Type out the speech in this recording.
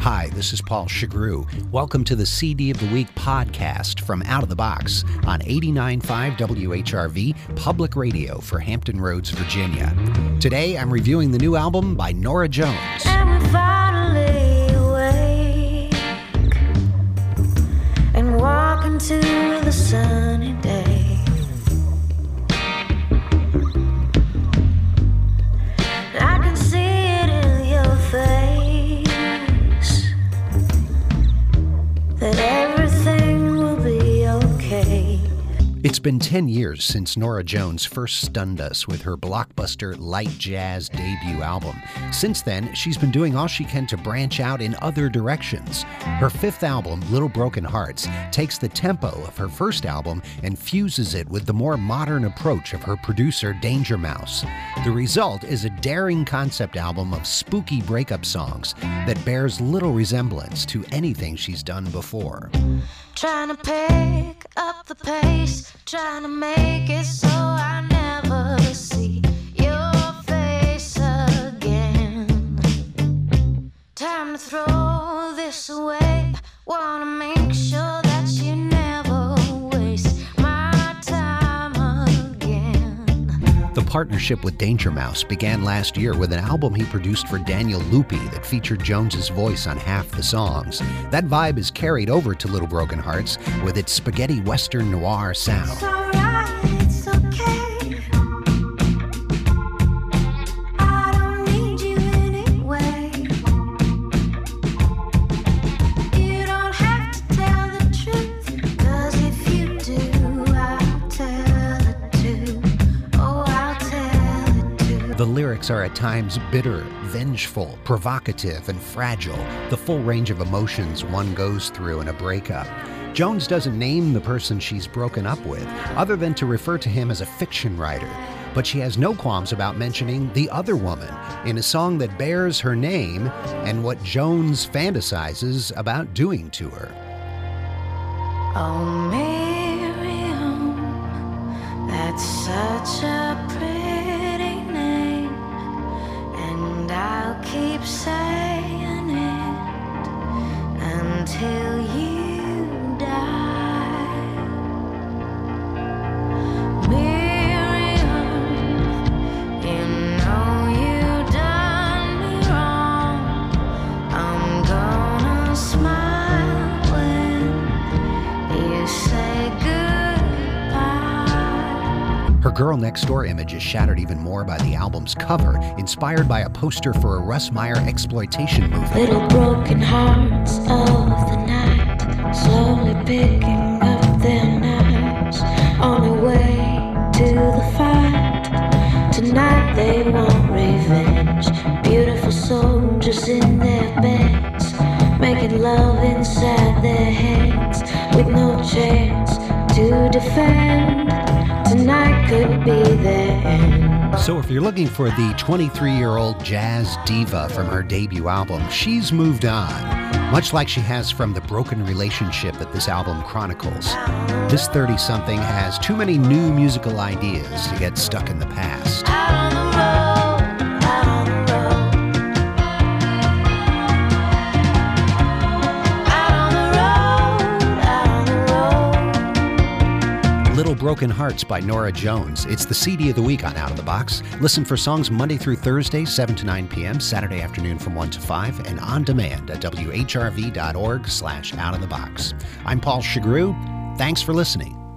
Hi, this is Paul Shugrue. Welcome to the CD of the Week podcast from Out of the Box on 89.5 WHRV Public Radio for Hampton Roads, Virginia. Today, I'm reviewing the new album by Norah Jones. I'm finally awake and walking to the sunny day. It's been 10 years since Norah Jones first stunned us with her blockbuster light jazz debut album. Since then, she's been doing all she can to branch out in other directions. Her fifth album, Little Broken Hearts, takes the tempo of her first album and fuses it with the more modern approach of her producer, Danger Mouse. The result is a daring concept album of spooky breakup songs that bears little resemblance to anything she's done before. Trying to pick up the pace, trying to make it so I never see your face again. Time to throw this away, wanna make sure that you never waste my time again. The partnership with Danger Mouse began last year with an album he produced for Daniele Luppi that featured Jones's voice on half the songs. That vibe is carried over to Little Broken Hearts with its spaghetti western noir sound. The lyrics are at times bitter, vengeful, provocative, and fragile, the full range of emotions one goes through in a breakup. Jones doesn't name the person she's broken up with, other than to refer to him as a fiction writer. But she has no qualms about mentioning the other woman in a song that bears her name and what Jones fantasizes about doing to her. Oh, Miriam, that's such a pretty name, and I'll keep saying it until you die. Miriam, you know you done me wrong. I'm gonna smile when you say goodbye. Her Girl Next Door image is shattered even more by the album's cover, inspired by a poster for a Russ Meyer exploitation movie. Little broken hearts of the night, slowly picking up their knives, on their way to the fight. Tonight they want revenge. Beautiful soldiers in their beds, making love inside their heads, with no chance to defend. Tonight could be their end. So if you're looking for the 23-year-old jazz diva from her debut album, she's moved on, much like she has from the broken relationship that this album chronicles. This 30-something has too many new musical ideas to get stuck in the past. Little Broken Hearts by Norah Jones. It's the CD of the Week on Out of the Box. Listen for songs Monday through Thursday, 7 to 9 p.m., Saturday afternoon from 1 to 5, and on demand at whrv.org/outofthebox. I'm Paul Shugrue. Thanks for listening.